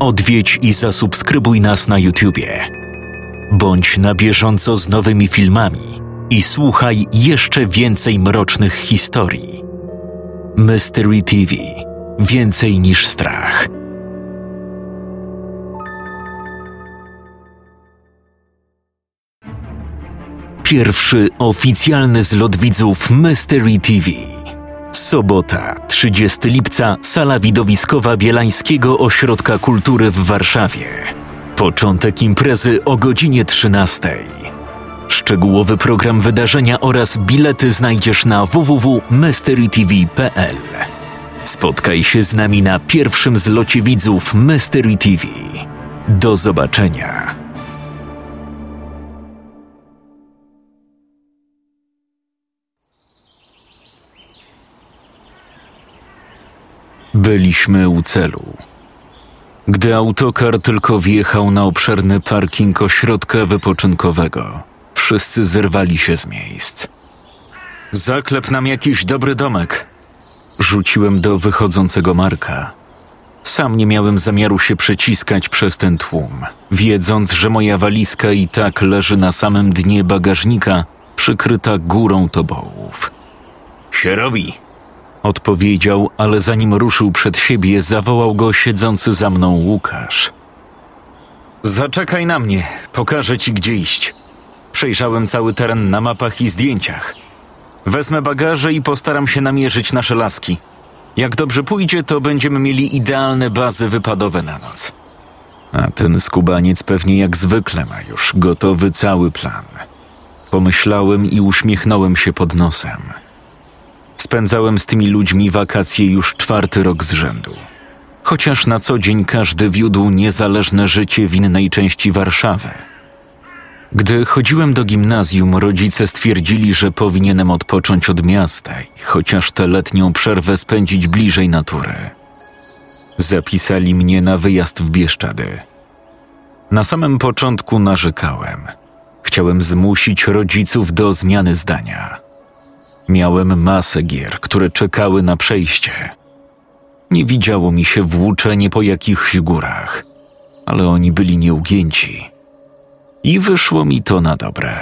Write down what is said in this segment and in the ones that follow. Odwiedź i zasubskrybuj nas na YouTubie. Bądź na bieżąco z nowymi filmami i słuchaj jeszcze więcej mrocznych historii. Mystery TV. Więcej niż strach. Pierwszy oficjalny zlot widzów Mystery TV. Sobota, 30 lipca, sala widowiskowa Bielańskiego Ośrodka Kultury w Warszawie. Początek imprezy o godzinie 13. Szczegółowy program wydarzenia oraz bilety znajdziesz na www.mysterytv.pl. Spotkaj się z nami na pierwszym zlocie widzów Mystery TV. Do zobaczenia. Byliśmy u celu. Gdy autokar tylko wjechał na obszerny parking ośrodka wypoczynkowego, wszyscy zerwali się z miejsc. Zaklep nam jakiś dobry domek, rzuciłem do wychodzącego Marka. Sam nie miałem zamiaru się przeciskać przez ten tłum. Wiedząc, że moja walizka i tak leży na samym dnie bagażnika, przykryta górą tobołów. Się robi, odpowiedział, ale zanim ruszył przed siebie, zawołał go siedzący za mną Łukasz. Zaczekaj na mnie, pokażę ci gdzie iść. Przejrzałem cały teren na mapach i zdjęciach. Wezmę bagaże i postaram się namierzyć nasze laski. Jak dobrze pójdzie, to będziemy mieli idealne bazy wypadowe na noc. A ten skubaniec pewnie jak zwykle ma już gotowy cały plan. Pomyślałem i uśmiechnąłem się pod nosem. Spędzałem z tymi ludźmi wakacje już 4. rok z rzędu. Chociaż na co dzień każdy wiódł niezależne życie w innej części Warszawy. Gdy chodziłem do gimnazjum, rodzice stwierdzili, że powinienem odpocząć od miasta i chociaż tę letnią przerwę spędzić bliżej natury. Zapisali mnie na wyjazd w Bieszczady. Na samym początku narzekałem. Chciałem zmusić rodziców do zmiany zdania. Miałem masę gier, które czekały na przejście. Nie widziało mi się włóczenie po jakichś górach, ale oni byli nieugięci. I wyszło mi to na dobre.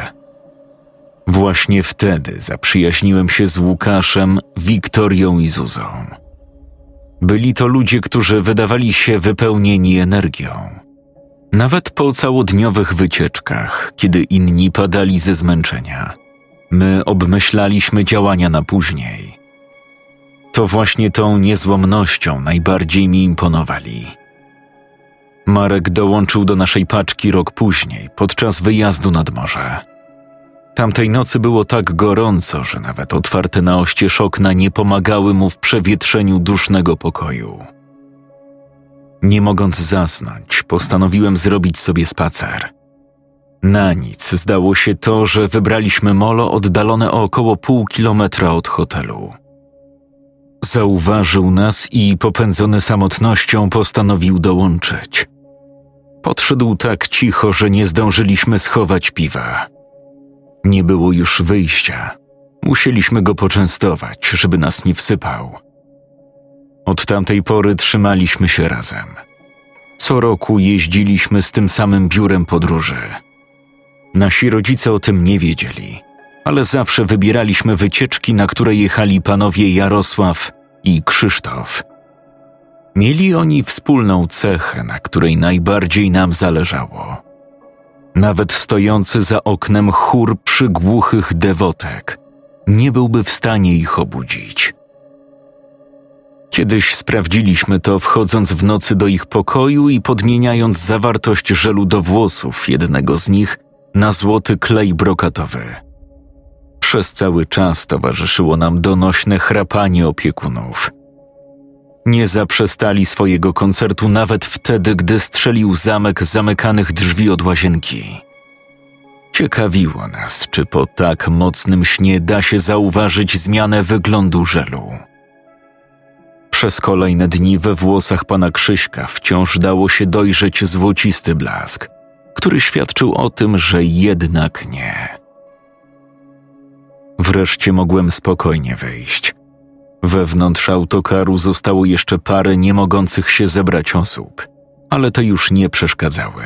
Właśnie wtedy zaprzyjaźniłem się z Łukaszem, Wiktorią i Zuzą. Byli to ludzie, którzy wydawali się wypełnieni energią. Nawet po całodniowych wycieczkach, kiedy inni padali ze zmęczenia, my obmyślaliśmy działania na później. To właśnie tą niezłomnością najbardziej mi imponowali. Marek dołączył do naszej paczki rok później, podczas wyjazdu nad morze. Tamtej nocy było tak gorąco, że nawet otwarte na oścież okna nie pomagały mu w przewietrzeniu dusznego pokoju. Nie mogąc zasnąć, postanowiłem zrobić sobie spacer. Na nic zdało się to, że wybraliśmy molo oddalone o około pół kilometra od hotelu. Zauważył nas i popędzony samotnością postanowił dołączyć. Podszedł tak cicho, że nie zdążyliśmy schować piwa. Nie było już wyjścia. Musieliśmy go poczęstować, żeby nas nie wsypał. Od tamtej pory trzymaliśmy się razem. Co roku jeździliśmy z tym samym biurem podróży. Nasi rodzice o tym nie wiedzieli, ale zawsze wybieraliśmy wycieczki, na które jechali panowie Jarosław i Krzysztof. Mieli oni wspólną cechę, na której najbardziej nam zależało. Nawet stojący za oknem chór przygłuchych dewotek nie byłby w stanie ich obudzić. Kiedyś sprawdziliśmy to, wchodząc w nocy do ich pokoju i podmieniając zawartość żelu do włosów jednego z nich na złoty klej brokatowy. Przez cały czas towarzyszyło nam donośne chrapanie opiekunów. Nie zaprzestali swojego koncertu nawet wtedy, gdy strzelił zamek zamykanych drzwi od łazienki. Ciekawiło nas, czy po tak mocnym śnie da się zauważyć zmianę wyglądu żelu. Przez kolejne dni we włosach pana Krzyśka wciąż dało się dojrzeć złocisty blask, który świadczył o tym, że jednak nie. Wreszcie mogłem spokojnie wyjść. Wewnątrz autokaru zostało jeszcze parę nie mogących się zebrać osób, ale te już nie przeszkadzały.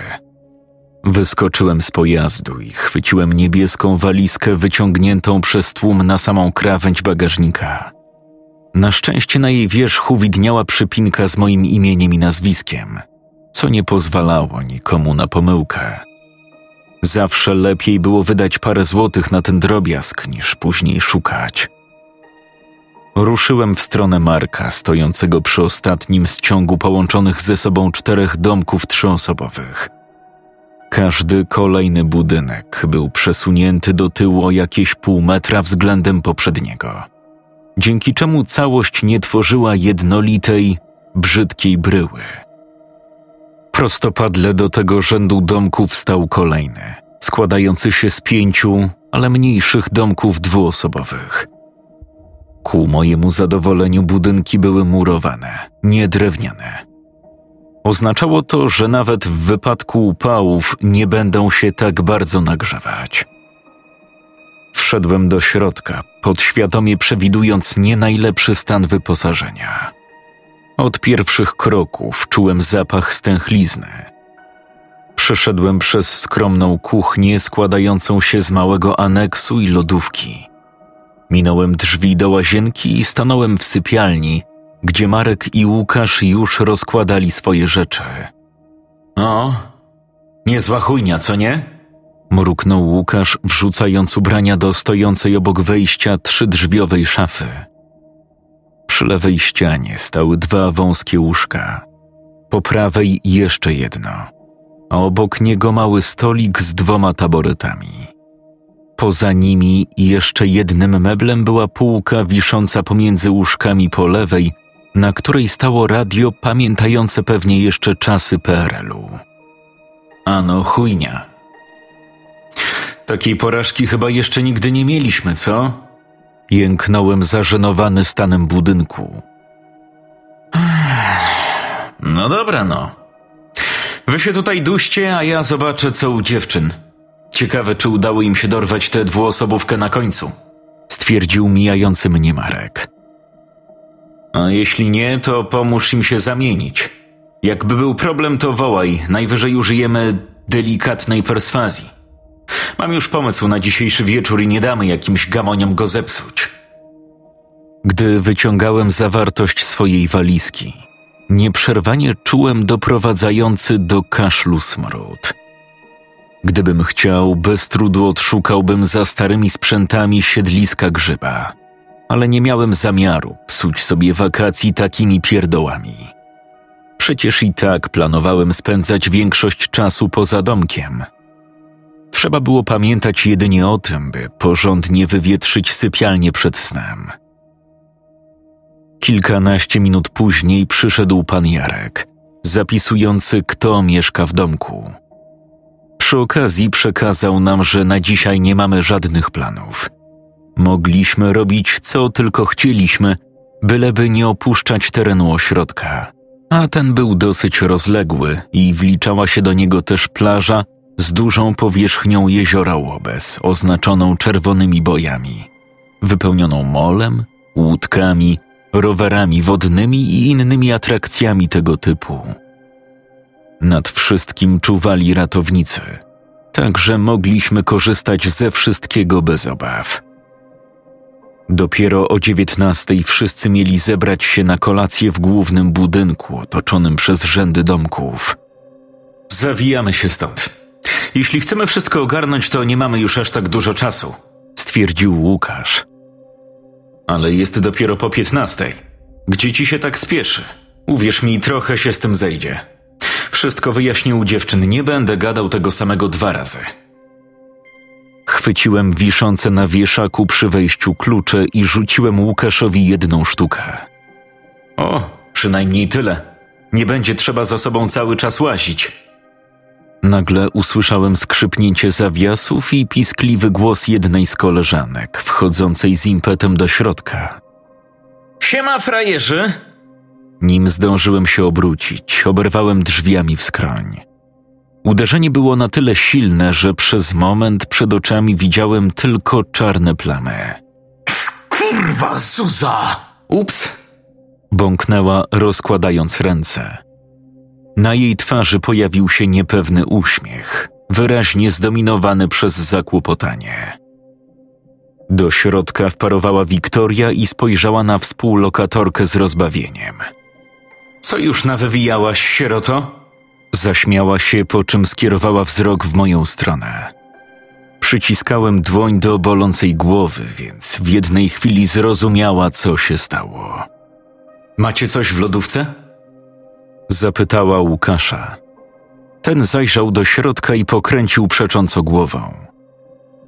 Wyskoczyłem z pojazdu i chwyciłem niebieską walizkę wyciągniętą przez tłum na samą krawędź bagażnika. Na szczęście na jej wierzchu widniała przypinka z moim imieniem i nazwiskiem, co nie pozwalało nikomu na pomyłkę. Zawsze lepiej było wydać parę złotych na ten drobiazg, niż później szukać. Ruszyłem w stronę Marka, stojącego przy ostatnim z ciągu połączonych ze sobą 4 domków 3-osobowych. Każdy kolejny budynek był przesunięty do tyłu o jakieś pół metra względem poprzedniego, dzięki czemu całość nie tworzyła jednolitej, brzydkiej bryły. Prostopadle do tego rzędu domków stał kolejny, składający się z 5, ale mniejszych domków 2-osobowych. Ku mojemu zadowoleniu budynki były murowane, nie drewniane. Oznaczało to, że nawet w wypadku upałów nie będą się tak bardzo nagrzewać. Wszedłem do środka, podświadomie przewidując nie najlepszy stan wyposażenia. Od pierwszych kroków czułem zapach stęchlizny. Przeszedłem przez skromną kuchnię składającą się z małego aneksu i lodówki. Minąłem drzwi do łazienki i stanąłem w sypialni, gdzie Marek i Łukasz już rozkładali swoje rzeczy. O, niezła chujnia, co nie? Mruknął Łukasz, wrzucając ubrania do stojącej obok wejścia 3-drzwiowej szafy. Przy lewej ścianie stały 2 wąskie łóżka, po prawej jeszcze jedno, a obok niego mały stolik z 2 taboretami. Poza nimi i jeszcze jednym meblem była półka wisząca pomiędzy łóżkami po lewej, na której stało radio pamiętające pewnie jeszcze czasy PRL-u. Ano chujnia. Takiej porażki chyba jeszcze nigdy nie mieliśmy, co? Jęknąłem zażenowany stanem budynku. No dobra, no. Wy się tutaj duście, a ja zobaczę, co u dziewczyn. Ciekawe, czy udało im się dorwać tę 2-osobówkę na końcu, stwierdził mijający mnie Marek. A jeśli nie, to pomóż im się zamienić. Jakby był problem, to wołaj, najwyżej użyjemy delikatnej perswazji. Mam już pomysł na dzisiejszy wieczór i nie damy jakimś gamoniom go zepsuć. Gdy wyciągałem zawartość swojej walizki, nieprzerwanie czułem doprowadzający do kaszlu smród. Gdybym chciał, bez trudu odszukałbym za starymi sprzętami siedliska grzyba, ale nie miałem zamiaru psuć sobie wakacji takimi pierdołami. Przecież i tak planowałem spędzać większość czasu poza domkiem. Trzeba było pamiętać jedynie o tym, by porządnie wywietrzyć sypialnię przed snem. Kilkanaście minut później przyszedł pan Jarek, zapisujący, kto mieszka w domku. Przy okazji przekazał nam, że na dzisiaj nie mamy żadnych planów. Mogliśmy robić, co tylko chcieliśmy, byleby nie opuszczać terenu ośrodka, a ten był dosyć rozległy i wliczała się do niego też plaża z dużą powierzchnią jeziora Łobes, oznaczoną czerwonymi bojami, wypełnioną molem, łódkami, rowerami wodnymi i innymi atrakcjami tego typu. Nad wszystkim czuwali ratownicy, także mogliśmy korzystać ze wszystkiego bez obaw. Dopiero o 19:00 wszyscy mieli zebrać się na kolację w głównym budynku otoczonym przez rzędy domków. Zawijamy się stąd. Jeśli chcemy wszystko ogarnąć, to nie mamy już aż tak dużo czasu, stwierdził Łukasz. Ale jest dopiero po 15:00. Gdzie ci się tak spieszy? Uwierz mi, trochę się z tym zejdzie. Wszystko wyjaśnił u dziewczyn, nie będę gadał tego samego 2 razy. Chwyciłem wiszące na wieszaku przy wejściu klucze i rzuciłem Łukaszowi 1 sztukę. O, przynajmniej tyle. Nie będzie trzeba za sobą cały czas łazić. Nagle usłyszałem skrzypnięcie zawiasów i piskliwy głos jednej z koleżanek, wchodzącej z impetem do środka. Siema, frajerzy! Nim zdążyłem się obrócić, oberwałem drzwiami w skroń. Uderzenie było na tyle silne, że przez moment przed oczami widziałem tylko czarne plamy. Kurwa, Zuza! Ups! Bąknęła, rozkładając ręce. Na jej twarzy pojawił się niepewny uśmiech, wyraźnie zdominowany przez zakłopotanie. Do środka wparowała Wiktoria i spojrzała na współlokatorkę z rozbawieniem. Co już nawywijałaś, sieroto? Zaśmiała się, po czym skierowała wzrok w moją stronę. Przyciskałem dłoń do bolącej głowy, więc w jednej chwili zrozumiała, co się stało. Macie coś w lodówce? Zapytała Łukasza. Ten zajrzał do środka i pokręcił przecząco głową.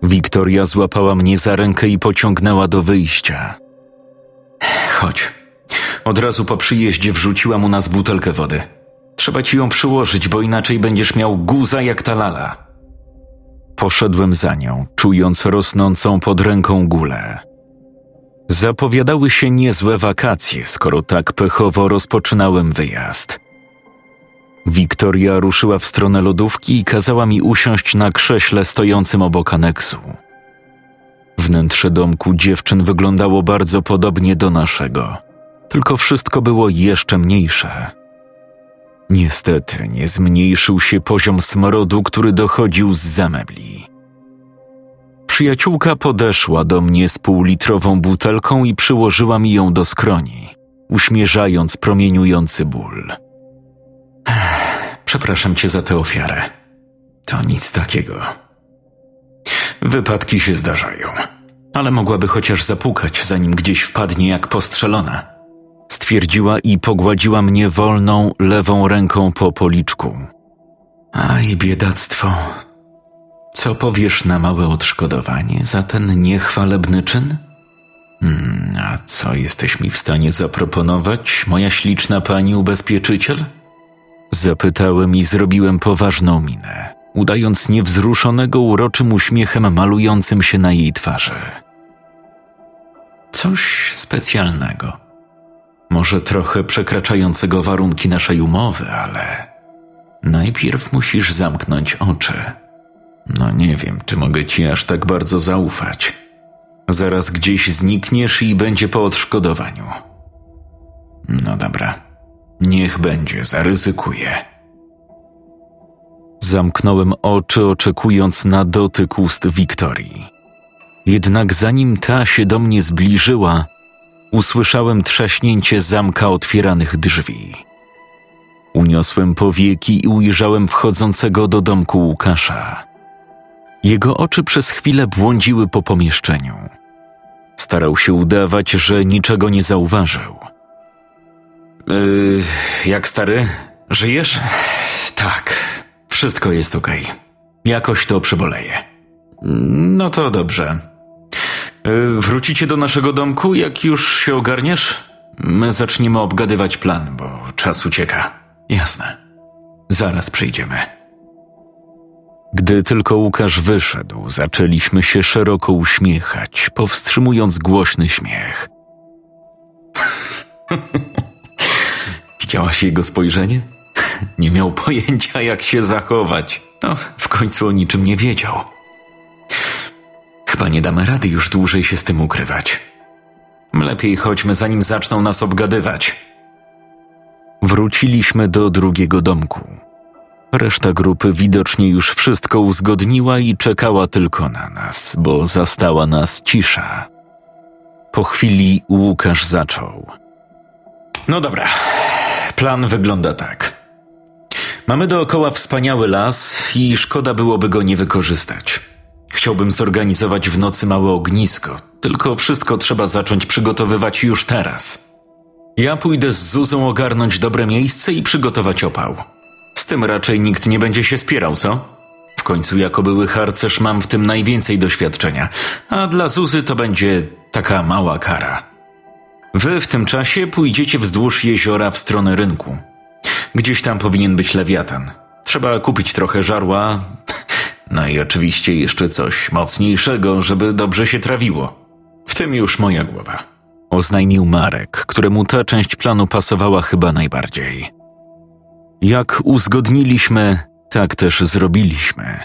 Wiktoria złapała mnie za rękę i pociągnęła do wyjścia. Chodź. Od razu po przyjeździe wrzuciłam u nas butelkę wody. Trzeba ci ją przyłożyć, bo inaczej będziesz miał guza jak ta lala. Poszedłem za nią, czując rosnącą pod ręką gulę. Zapowiadały się niezłe wakacje, skoro tak pechowo rozpoczynałem wyjazd. Wiktoria ruszyła w stronę lodówki i kazała mi usiąść na krześle stojącym obok aneksu. Wnętrze domku dziewczyn wyglądało bardzo podobnie do naszego, tylko wszystko było jeszcze mniejsze. Niestety nie zmniejszył się poziom smrodu, który dochodził zza mebli. Przyjaciółka podeszła do mnie z półlitrową butelką i przyłożyła mi ją do skroni, uśmierzając promieniujący ból. Przepraszam cię za tę ofiarę. To nic takiego. Wypadki się zdarzają, ale mogłaby chociaż zapukać, zanim gdzieś wpadnie jak postrzelona. Stwierdziła i pogładziła mnie wolną, lewą ręką po policzku. Aj, biedactwo. Co powiesz na małe odszkodowanie za ten niechwalebny czyn? A co jesteś mi w stanie zaproponować, moja śliczna pani ubezpieczyciel? Zapytałem i zrobiłem poważną minę, udając niewzruszonego uroczym uśmiechem malującym się na jej twarzy. Coś specjalnego. Może trochę przekraczającego warunki naszej umowy, ale najpierw musisz zamknąć oczy. No nie wiem, czy mogę ci aż tak bardzo zaufać. Zaraz gdzieś znikniesz i będzie po odszkodowaniu. No dobra, niech będzie, zaryzykuję. Zamknąłem oczy, oczekując na dotyk ust Wiktorii. Jednak zanim ta się do mnie zbliżyła, usłyszałem trzaśnięcie zamka otwieranych drzwi. Uniosłem powieki i ujrzałem wchodzącego do domku Łukasza. Jego oczy przez chwilę błądziły po pomieszczeniu. Starał się udawać, że niczego nie zauważył. Jak stary? Żyjesz? Tak, wszystko jest okej. Jakoś to przeboleję. No to dobrze. Wrócicie do naszego domku, jak już się ogarniesz? My zaczniemy obgadywać plan, bo czas ucieka. Jasne. Zaraz przyjdziemy. Gdy tylko Łukasz wyszedł, zaczęliśmy się szeroko uśmiechać, powstrzymując głośny śmiech. Widziałaś jego spojrzenie? Nie miał pojęcia, jak się zachować. No, w końcu o niczym nie wiedział. Chyba nie damy rady już dłużej się z tym ukrywać. Lepiej chodźmy, zanim zaczną nas obgadywać. Wróciliśmy do drugiego domku. Reszta grupy widocznie już wszystko uzgodniła i czekała tylko na nas, bo zastała nas cisza. Po chwili Łukasz zaczął. No dobra, plan wygląda tak. Mamy dookoła wspaniały las i szkoda byłoby go nie wykorzystać. Chciałbym zorganizować w nocy małe ognisko, tylko wszystko trzeba zacząć przygotowywać już teraz. Ja pójdę z Zuzą ogarnąć dobre miejsce i przygotować opał. Z tym raczej nikt nie będzie się spierał, co? W końcu jako były harcerz mam w tym najwięcej doświadczenia, a dla Zuzy to będzie taka mała kara. Wy w tym czasie pójdziecie wzdłuż jeziora w stronę rynku. Gdzieś tam powinien być lewiatan. Trzeba kupić trochę żarła... No i oczywiście jeszcze coś mocniejszego, żeby dobrze się trawiło. W tym już moja głowa. Oznajmił Marek, któremu ta część planu pasowała chyba najbardziej. Jak uzgodniliśmy, tak też zrobiliśmy.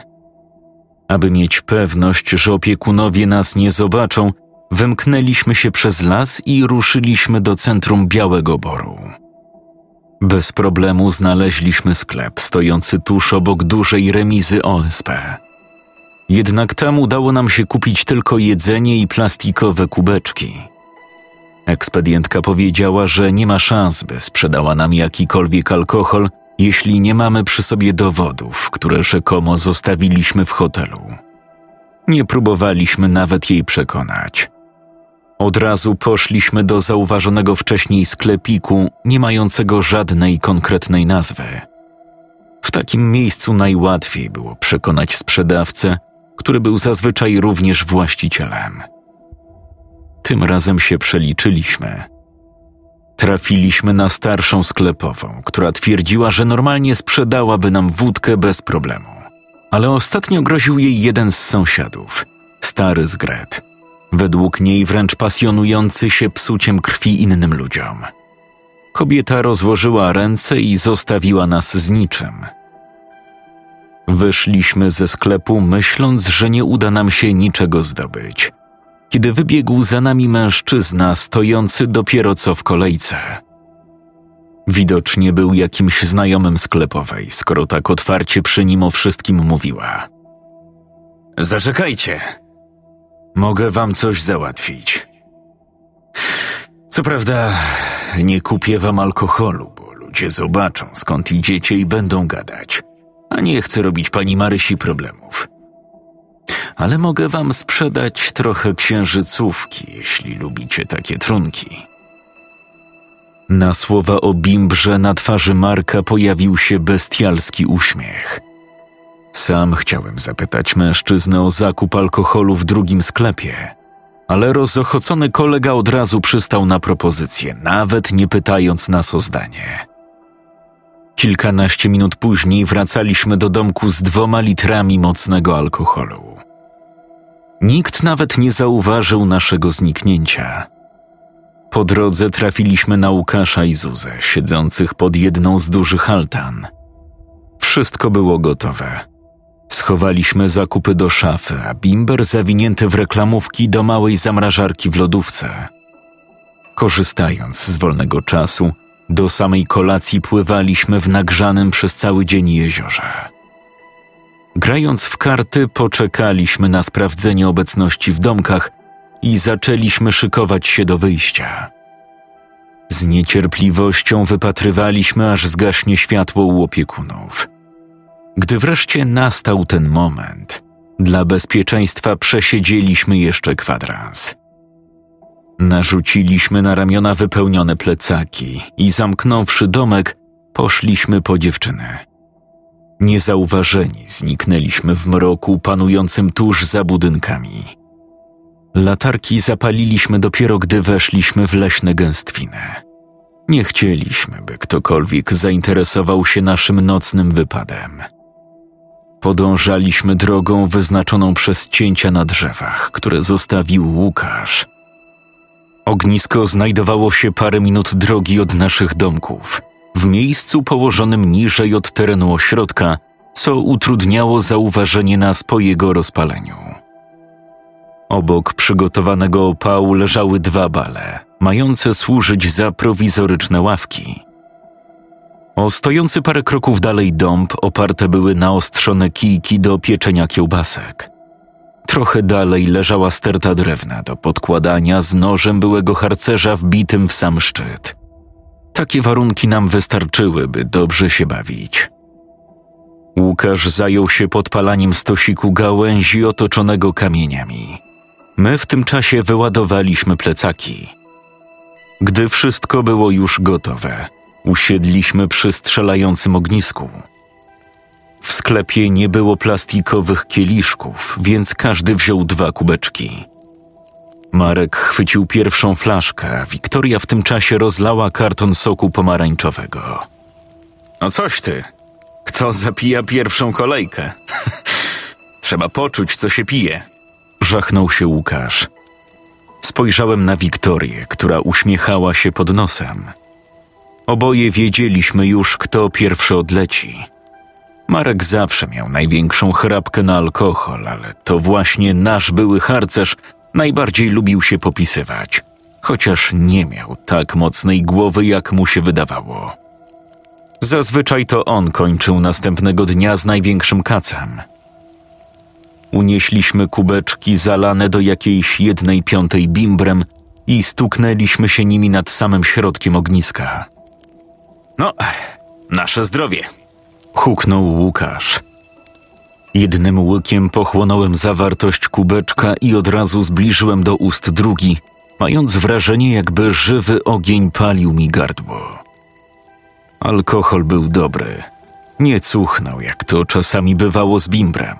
Aby mieć pewność, że opiekunowie nas nie zobaczą, wymknęliśmy się przez las i ruszyliśmy do centrum Białego Boru. Bez problemu znaleźliśmy sklep stojący tuż obok dużej remizy OSP. Jednak tam udało nam się kupić tylko jedzenie i plastikowe kubeczki. Ekspedientka powiedziała, że nie ma szans, by sprzedała nam jakikolwiek alkohol, jeśli nie mamy przy sobie dowodów, które rzekomo zostawiliśmy w hotelu. Nie próbowaliśmy nawet jej przekonać. Od razu poszliśmy do zauważonego wcześniej sklepiku, nie mającego żadnej konkretnej nazwy. W takim miejscu najłatwiej było przekonać sprzedawcę, który był zazwyczaj również właścicielem. Tym razem się przeliczyliśmy. Trafiliśmy na starszą sklepową, która twierdziła, że normalnie sprzedałaby nam wódkę bez problemu. Ale ostatnio groził jej jeden z sąsiadów, stary zgret. Według niej wręcz pasjonujący się psuciem krwi innym ludziom. Kobieta rozłożyła ręce i zostawiła nas z niczym. Wyszliśmy ze sklepu, myśląc, że nie uda nam się niczego zdobyć, kiedy wybiegł za nami mężczyzna stojący dopiero co w kolejce. Widocznie był jakimś znajomym sklepowej, skoro tak otwarcie przy nim o wszystkim mówiła. Zaczekajcie, mogę wam coś załatwić. Co prawda nie kupię wam alkoholu, bo ludzie zobaczą, skąd idziecie i będą gadać, a nie chcę robić pani Marysi problemów. Ale mogę wam sprzedać trochę księżycówki, jeśli lubicie takie trunki. Na słowa o bimbrze na twarzy Marka pojawił się bestialski uśmiech. Sam chciałem zapytać mężczyznę o zakup alkoholu w drugim sklepie, ale rozochocony kolega od razu przystał na propozycję, nawet nie pytając nas o zdanie. Kilkanaście minut później wracaliśmy do domku z 2 litrami mocnego alkoholu. Nikt nawet nie zauważył naszego zniknięcia. Po drodze trafiliśmy na Łukasza i Zuzę, siedzących pod jedną z dużych altan. Wszystko było gotowe. Schowaliśmy zakupy do szafy, a bimber zawinięty w reklamówki do małej zamrażarki w lodówce. Korzystając z wolnego czasu, do samej kolacji pływaliśmy w nagrzanym przez cały dzień jeziorze. Grając w karty, poczekaliśmy na sprawdzenie obecności w domkach i zaczęliśmy szykować się do wyjścia. Z niecierpliwością wypatrywaliśmy, aż zgaśnie światło u opiekunów. Gdy wreszcie nastał ten moment, dla bezpieczeństwa przesiedzieliśmy jeszcze kwadrans. Narzuciliśmy na ramiona wypełnione plecaki i zamknąwszy domek, poszliśmy po dziewczynę. Niezauważeni zniknęliśmy w mroku panującym tuż za budynkami. Latarki zapaliliśmy dopiero, gdy weszliśmy w leśne gęstwiny. Nie chcieliśmy, by ktokolwiek zainteresował się naszym nocnym wypadem. Podążaliśmy drogą wyznaczoną przez cięcia na drzewach, które zostawił Łukasz. Ognisko znajdowało się parę minut drogi od naszych domków, w miejscu położonym niżej od terenu ośrodka, co utrudniało zauważenie nas po jego rozpaleniu. Obok przygotowanego opału leżały 2 bale, mające służyć za prowizoryczne ławki. O stojący parę kroków dalej dąb oparte były naostrzone kijki do pieczenia kiełbasek. Trochę dalej leżała sterta drewna do podkładania z nożem byłego harcerza wbitym w sam szczyt. Takie warunki nam wystarczyły, by dobrze się bawić. Łukasz zajął się podpalaniem stosiku gałęzi otoczonego kamieniami. My w tym czasie wyładowaliśmy plecaki. Gdy wszystko było już gotowe, usiedliśmy przy strzelającym ognisku. W sklepie nie było plastikowych kieliszków, więc każdy wziął 2 kubeczki. Marek chwycił pierwszą flaszkę, a Wiktoria w tym czasie rozlała karton soku pomarańczowego. No coś ty, kto zapija pierwszą kolejkę? Trzeba poczuć, co się pije, żachnął się Łukasz. Spojrzałem na Wiktorię, która uśmiechała się pod nosem. Oboje wiedzieliśmy już, kto pierwszy odleci. Marek zawsze miał największą chrapkę na alkohol, ale to właśnie nasz były harcerz najbardziej lubił się popisywać, chociaż nie miał tak mocnej głowy, jak mu się wydawało. Zazwyczaj to on kończył następnego dnia z największym kacem. Unieśliśmy kubeczki zalane do jakiejś 1/5 bimbrem i stuknęliśmy się nimi nad samym środkiem ogniska. No, nasze zdrowie! Huknął Łukasz. Jednym łykiem pochłonąłem zawartość kubeczka i od razu zbliżyłem do ust drugi, mając wrażenie, jakby żywy ogień palił mi gardło. Alkohol był dobry. Nie cuchnął, jak to czasami bywało z bimbrem.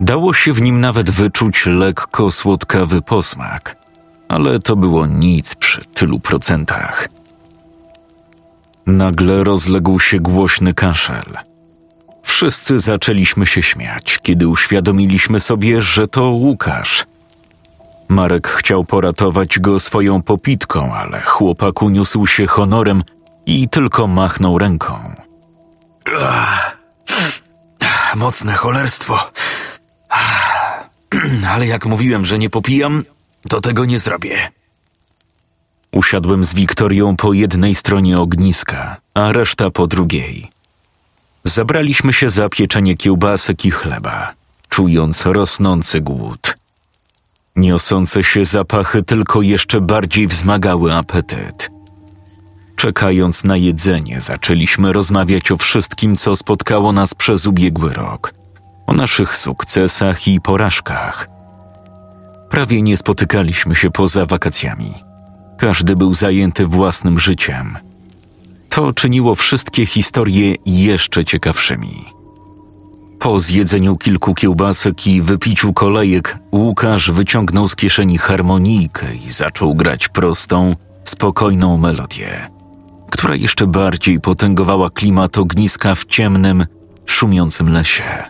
Dało się w nim nawet wyczuć lekko słodkawy posmak, ale to było nic przy tylu procentach. Nagle rozległ się głośny kaszel. Wszyscy zaczęliśmy się śmiać, kiedy uświadomiliśmy sobie, że to Łukasz. Marek chciał poratować go swoją popitką, ale chłopak uniósł się honorem i tylko machnął ręką. Mocne cholerstwo. Ale jak mówiłem, że nie popijam, to tego nie zrobię. Usiadłem z Wiktorią po jednej stronie ogniska, a reszta po drugiej. Zabraliśmy się za pieczenie kiełbasek i chleba, czując rosnący głód. Niosące się zapachy tylko jeszcze bardziej wzmagały apetyt. Czekając na jedzenie, zaczęliśmy rozmawiać o wszystkim, co spotkało nas przez ubiegły rok. O naszych sukcesach i porażkach. Prawie nie spotykaliśmy się poza wakacjami. Każdy był zajęty własnym życiem. To czyniło wszystkie historie jeszcze ciekawszymi. Po zjedzeniu kilku kiełbasek i wypiciu kolejek, Łukasz wyciągnął z kieszeni harmonijkę i zaczął grać prostą, spokojną melodię, która jeszcze bardziej potęgowała klimat ogniska w ciemnym, szumiącym lesie.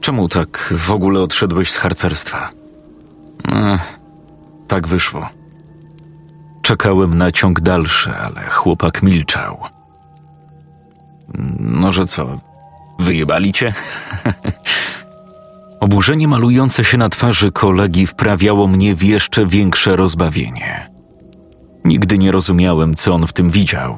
Czemu tak w ogóle odszedłeś z harcerstwa? Tak wyszło. Czekałem na ciąg dalszy, ale chłopak milczał. No, że co? Wyjebali cię? Oburzenie malujące się na twarzy kolegi wprawiało mnie w jeszcze większe rozbawienie. Nigdy nie rozumiałem, co on w tym widział.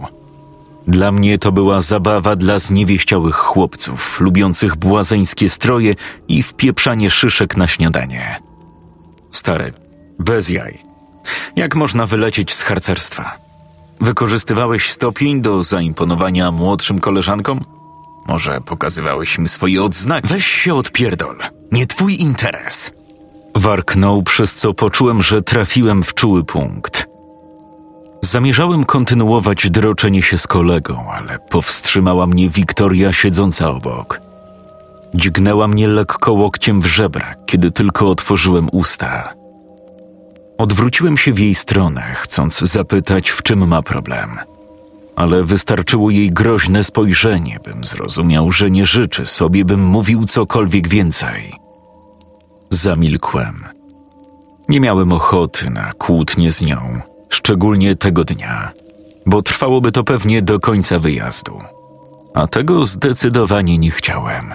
Dla mnie to była zabawa dla zniewieściałych chłopców, lubiących błazeńskie stroje i wpieprzanie szyszek na śniadanie. Stary, bez jaj. Jak można wylecieć z harcerstwa? Wykorzystywałeś stopień do zaimponowania młodszym koleżankom? Może pokazywałeś im swoje odznaki? Weź się odpierdol. Nie twój interes. Warknął, przez co poczułem, że trafiłem w czuły punkt. Zamierzałem kontynuować droczenie się z kolegą, ale powstrzymała mnie Wiktoria siedząca obok. Dźgnęła mnie lekko łokciem w żebra, kiedy tylko otworzyłem usta. Odwróciłem się w jej stronę, chcąc zapytać, w czym ma problem. Ale wystarczyło jej groźne spojrzenie, bym zrozumiał, że nie życzy sobie, bym mówił cokolwiek więcej. Zamilkłem. Nie miałem ochoty na kłótnię z nią, szczególnie tego dnia, bo trwałoby to pewnie do końca wyjazdu. A tego zdecydowanie nie chciałem.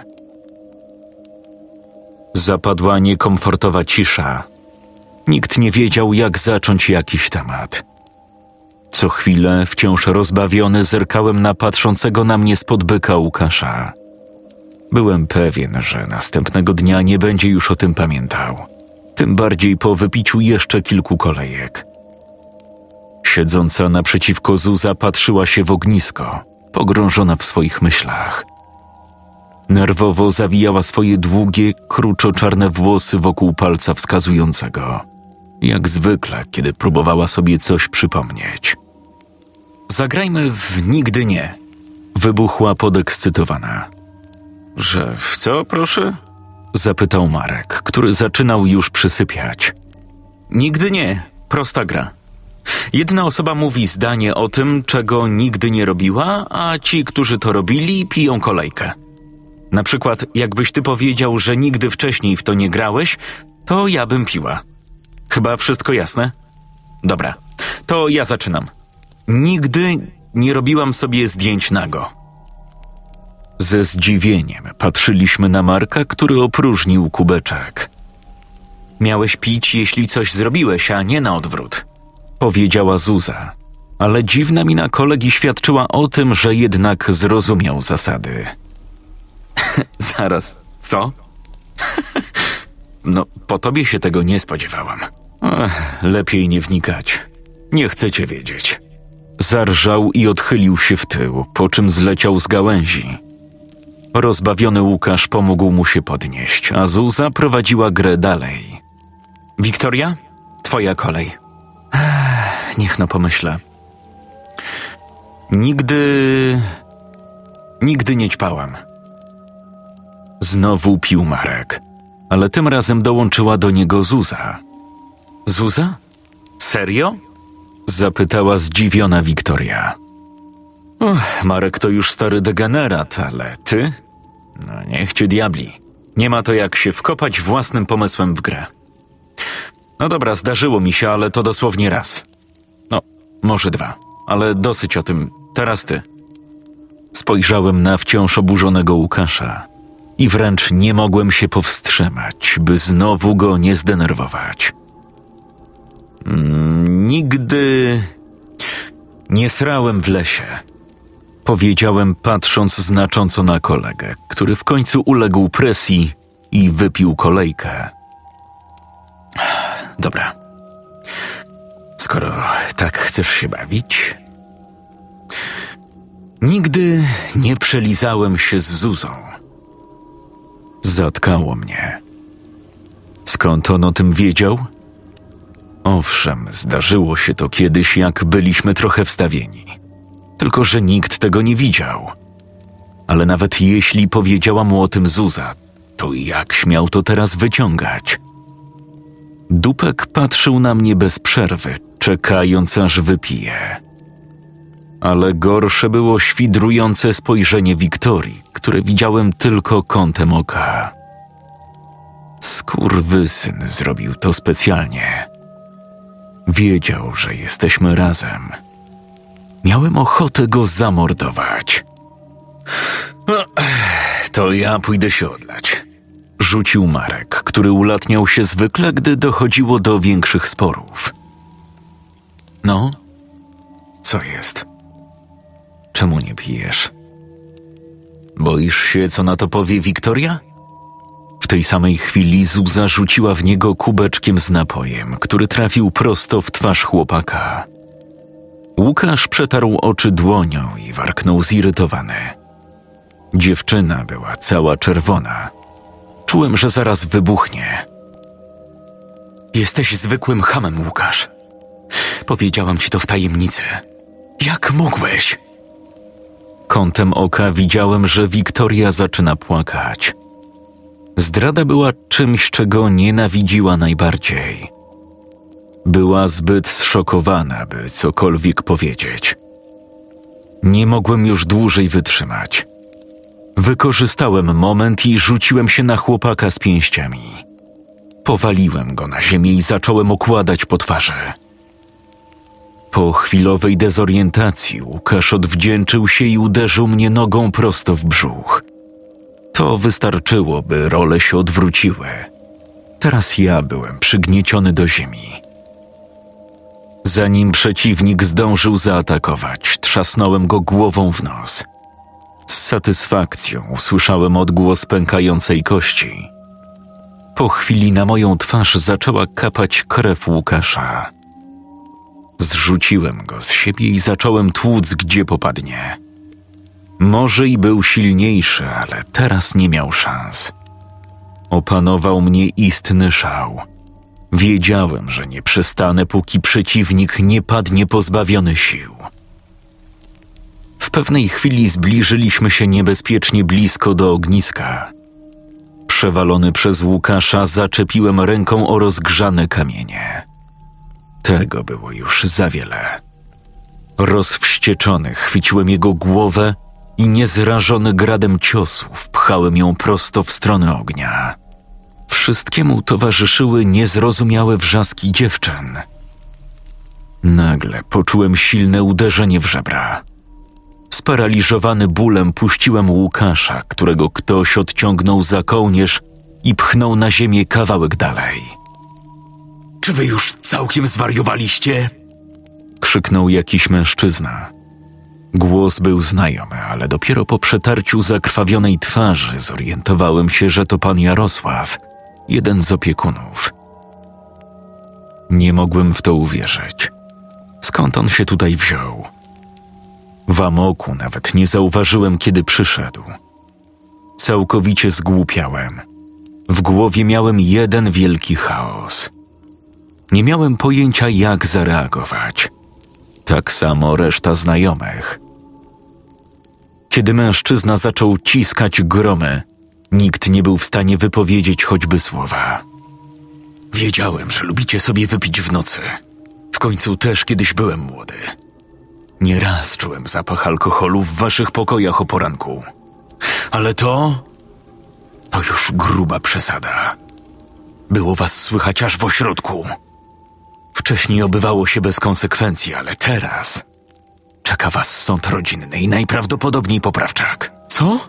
Zapadła niekomfortowa cisza. Nikt nie wiedział, jak zacząć jakiś temat. Co chwilę, wciąż rozbawiony, zerkałem na patrzącego na mnie spod byka Łukasza. Byłem pewien, że następnego dnia nie będzie już o tym pamiętał. Tym bardziej po wypiciu jeszcze kilku kolejek. Siedząca naprzeciwko Zuza patrzyła się w ognisko, pogrążona w swoich myślach. Nerwowo zawijała swoje długie, kruczo-czarne włosy wokół palca wskazującego. Jak zwykle, kiedy próbowała sobie coś przypomnieć. Zagrajmy w nigdy nie. Wybuchła podekscytowana. Że w co, proszę? Zapytał Marek, który zaczynał już przysypiać. Nigdy nie. Prosta gra. Jedna osoba mówi zdanie o tym, czego nigdy nie robiła, a ci, którzy to robili, piją kolejkę. Na przykład, jakbyś ty powiedział, że nigdy wcześniej w to nie grałeś, to ja bym piła. Chyba wszystko jasne? Dobra, to ja zaczynam. Nigdy nie robiłam sobie zdjęć nago. Ze zdziwieniem patrzyliśmy na Marka, który opróżnił kubeczek. Miałeś pić, jeśli coś zrobiłeś, a nie na odwrót, powiedziała Zuza. ale dziwna mina kolegi świadczyła o tym, że jednak zrozumiał zasady. Zaraz, co? No, po tobie się tego nie spodziewałam. Lepiej nie wnikać. Nie chcecie wiedzieć. Zarżał i odchylił się w tył, po czym zleciał z gałęzi. Rozbawiony Łukasz pomógł mu się podnieść, a Zuza prowadziła grę dalej. Wiktoria, twoja kolej. Niech no pomyślę. Nigdy nie ćpałam. Znowu pił Marek, ale tym razem dołączyła do niego Zuza. Zuza? Serio? Zapytała zdziwiona Wiktoria. Marek to już stary degenerat, ale ty? No niech cię diabli. Nie ma to jak się wkopać własnym pomysłem w grę. No dobra, zdarzyło mi się, ale to dosłownie raz. No, może dwa, ale dosyć o tym. Teraz ty. Spojrzałem na wciąż oburzonego Łukasza i wręcz nie mogłem się powstrzymać, by znowu go nie zdenerwować. Nigdy nie srałem w lesie, powiedziałem, patrząc znacząco na kolegę, który w końcu uległ presji i wypił kolejkę. Dobra, skoro tak chcesz się bawić. Nigdy nie przelizałem się z Zuzą. Zatkało mnie. Skąd on o tym wiedział? Owszem, zdarzyło się to kiedyś, jak byliśmy trochę wstawieni. Tylko że nikt tego nie widział. Ale nawet jeśli powiedziała mu o tym Zuza, to jak śmiał to teraz wyciągać? Dupek patrzył na mnie bez przerwy, czekając aż wypije. Ale gorsze było świdrujące spojrzenie Wiktorii, które widziałem tylko kątem oka. Skurwysyn zrobił to specjalnie. Wiedział, że jesteśmy razem. Miałem ochotę go zamordować. To ja pójdę się odlać. Rzucił Marek, który ulatniał się zwykle, gdy dochodziło do większych sporów. No? Co jest? Czemu nie pijesz? Boisz się, co na to powie Wiktoria? W tej samej chwili Zuza rzuciła w niego kubeczkiem z napojem, który trafił prosto w twarz chłopaka. Łukasz przetarł oczy dłonią i warknął zirytowany. Dziewczyna była cała czerwona. Czułem, że zaraz wybuchnie. Jesteś zwykłym chamem, Łukasz. Powiedziałam ci to w tajemnicy. Jak mogłeś? Kątem oka widziałem, że Wiktoria zaczyna płakać. Zdrada była czymś, czego nienawidziła najbardziej. Była zbyt zszokowana, by cokolwiek powiedzieć. Nie mogłem już dłużej wytrzymać. Wykorzystałem moment i rzuciłem się na chłopaka z pięściami. Powaliłem go na ziemię i zacząłem okładać po twarzy. Po chwilowej dezorientacji Łukasz odwdzięczył się i uderzył mnie nogą prosto w brzuch. To wystarczyło, by role się odwróciły. Teraz ja byłem przygnieciony do ziemi. Zanim przeciwnik zdążył zaatakować, trzasnąłem go głową w nos. Z satysfakcją usłyszałem odgłos pękającej kości. Po chwili na moją twarz zaczęła kapać krew Łukasza. Zrzuciłem go z siebie i zacząłem tłuc, gdzie popadnie. Może i był silniejszy, ale teraz nie miał szans. Opanował mnie istny szał. Wiedziałem, że nie przestanę, póki przeciwnik nie padnie pozbawiony sił. W pewnej chwili zbliżyliśmy się niebezpiecznie blisko do ogniska. Przewalony przez Łukasza zaczepiłem ręką o rozgrzane kamienie. Tego było już za wiele. Rozwścieczony chwyciłem jego głowę i niezrażony gradem ciosów pchałem ją prosto w stronę ognia. Wszystkiemu towarzyszyły niezrozumiałe wrzaski dziewczyn. Nagle poczułem silne uderzenie w żebra. Sparaliżowany bólem puściłem Łukasza, którego ktoś odciągnął za kołnierz i pchnął na ziemię kawałek dalej. Czy wy już całkiem zwariowaliście? krzyknął jakiś mężczyzna. Głos był znajomy, ale dopiero po przetarciu zakrwawionej twarzy zorientowałem się, że to pan Jarosław, jeden z opiekunów. Nie mogłem w to uwierzyć. Skąd on się tutaj wziął? W amoku nawet nie zauważyłem, kiedy przyszedł. Całkowicie zgłupiałem. W głowie miałem jeden wielki chaos. Nie miałem pojęcia, jak zareagować. Tak samo reszta znajomych. Kiedy mężczyzna zaczął ciskać gromy, nikt nie był w stanie wypowiedzieć choćby słowa. Wiedziałem, że lubicie sobie wypić w nocy. W końcu też kiedyś byłem młody. Nieraz czułem zapach alkoholu w waszych pokojach o poranku. Ale to już gruba przesada. Było was słychać aż w ośrodku. Wcześniej obywało się bez konsekwencji, ale teraz czeka was sąd rodzinny i najprawdopodobniej poprawczak. Co?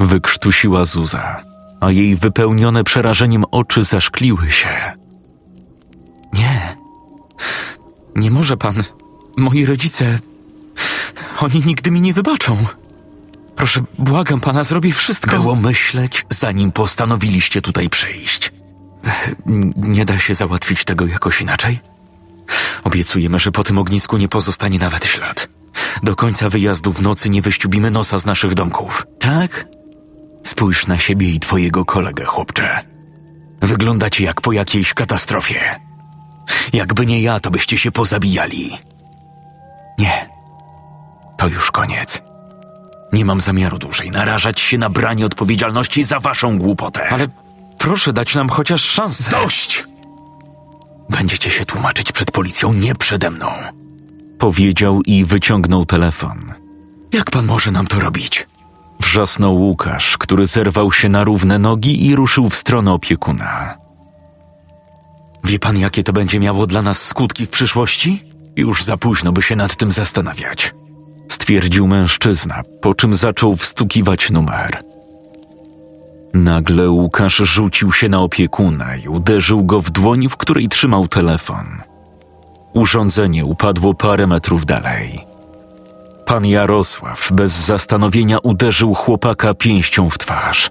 Wykrztusiła Zuza, a jej wypełnione przerażeniem oczy zaszkliły się. Nie może pan. Moi rodzice, oni nigdy mi nie wybaczą. Proszę, błagam pana, zrobię wszystko. Było myśleć, zanim postanowiliście tutaj przyjść. Nie da się załatwić tego jakoś inaczej? Obiecujemy, że po tym ognisku nie pozostanie nawet ślad. Do końca wyjazdu w nocy nie wyściubimy nosa z naszych domków. Tak? Spójrz na siebie i twojego kolegę, chłopcze. Wyglądacie jak po jakiejś katastrofie. Jakby nie ja, to byście się pozabijali. Nie. To już koniec. Nie mam zamiaru dłużej narażać się na branie odpowiedzialności za waszą głupotę. Ale proszę dać nam chociaż szansę. Dość! Będziecie się tłumaczyć przed policją, nie przede mną. Powiedział i wyciągnął telefon. Jak pan może nam to robić? Wrzasnął Łukasz, który zerwał się na równe nogi i ruszył w stronę opiekuna. Wie pan, jakie to będzie miało dla nas skutki w przyszłości? Już za późno, by się nad tym zastanawiać. Stwierdził mężczyzna, po czym zaczął wstukiwać numer. Nagle Łukasz rzucił się na opiekuna i uderzył go w dłoń, w której trzymał telefon. Urządzenie upadło parę metrów dalej. Pan Jarosław bez zastanowienia uderzył chłopaka pięścią w twarz.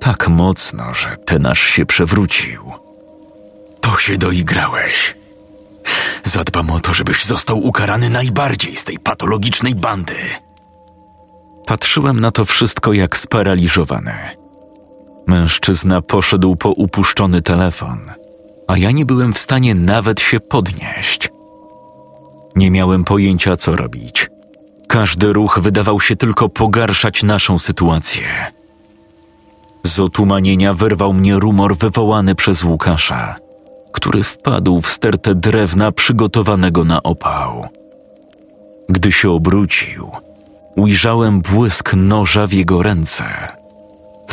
Tak mocno, że ten aż się przewrócił. To się doigrałeś. Zadbam o to, żebyś został ukarany najbardziej z tej patologicznej bandy. Patrzyłem na to wszystko jak sparaliżowany. Mężczyzna poszedł po upuszczony telefon, a ja nie byłem w stanie nawet się podnieść. Nie miałem pojęcia, co robić. Każdy ruch wydawał się tylko pogarszać naszą sytuację. Z otumanienia wyrwał mnie rumor wywołany przez Łukasza, który wpadł w stertę drewna przygotowanego na opał. Gdy się obrócił, ujrzałem błysk noża w jego ręce.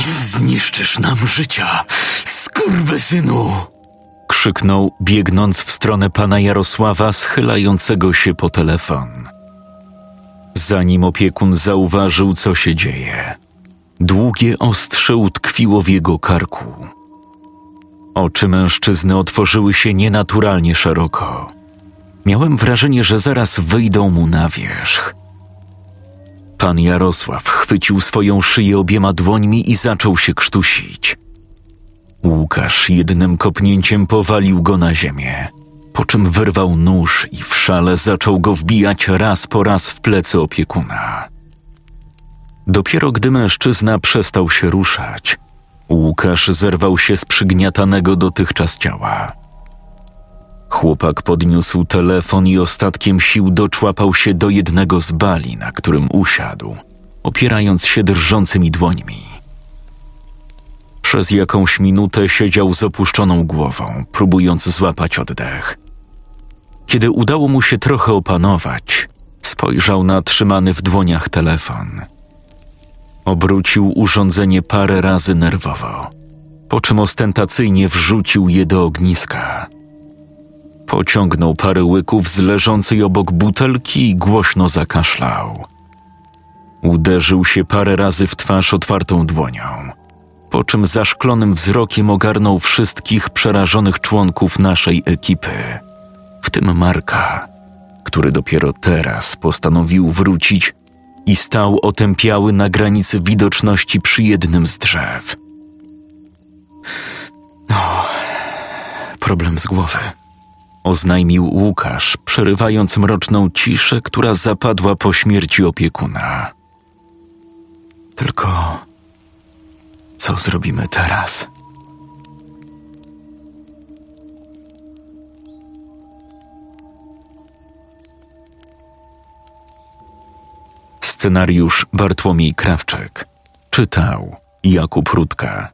Zniszczysz nam życia, skurwysynu! Krzyknął, biegnąc w stronę pana Jarosława, schylającego się po telefon. Zanim opiekun zauważył, co się dzieje, długie ostrze utkwiło w jego karku. Oczy mężczyzny otworzyły się nienaturalnie szeroko. Miałem wrażenie, że zaraz wyjdą mu na wierzch. Pan Jarosław chwycił swoją szyję obiema dłońmi i zaczął się krztusić. Łukasz jednym kopnięciem powalił go na ziemię, po czym wyrwał nóż i w szale zaczął go wbijać raz po raz w plecy opiekuna. Dopiero gdy mężczyzna przestał się ruszać, Łukasz zerwał się z przygniatanego dotychczas ciała. Chłopak podniósł telefon i ostatkiem sił doczłapał się do jednego z bali, na którym usiadł, opierając się drżącymi dłońmi. Przez jakąś minutę siedział z opuszczoną głową, próbując złapać oddech. Kiedy udało mu się trochę opanować, spojrzał na trzymany w dłoniach telefon. Obrócił urządzenie parę razy nerwowo, po czym ostentacyjnie wrzucił je do ogniska. Pociągnął parę łyków z leżącej obok butelki i głośno zakaszlał. Uderzył się parę razy w twarz otwartą dłonią, po czym zaszklonym wzrokiem ogarnął wszystkich przerażonych członków naszej ekipy, w tym Marka, który dopiero teraz postanowił wrócić i stał otępiały na granicy widoczności przy jednym z drzew. No, problem z głowy, oznajmił Łukasz, przerywając mroczną ciszę, która zapadła po śmierci opiekuna. Tylko co zrobimy teraz? Scenariusz Bartłomiej Krawczyk. Czytał Jakub Rutka.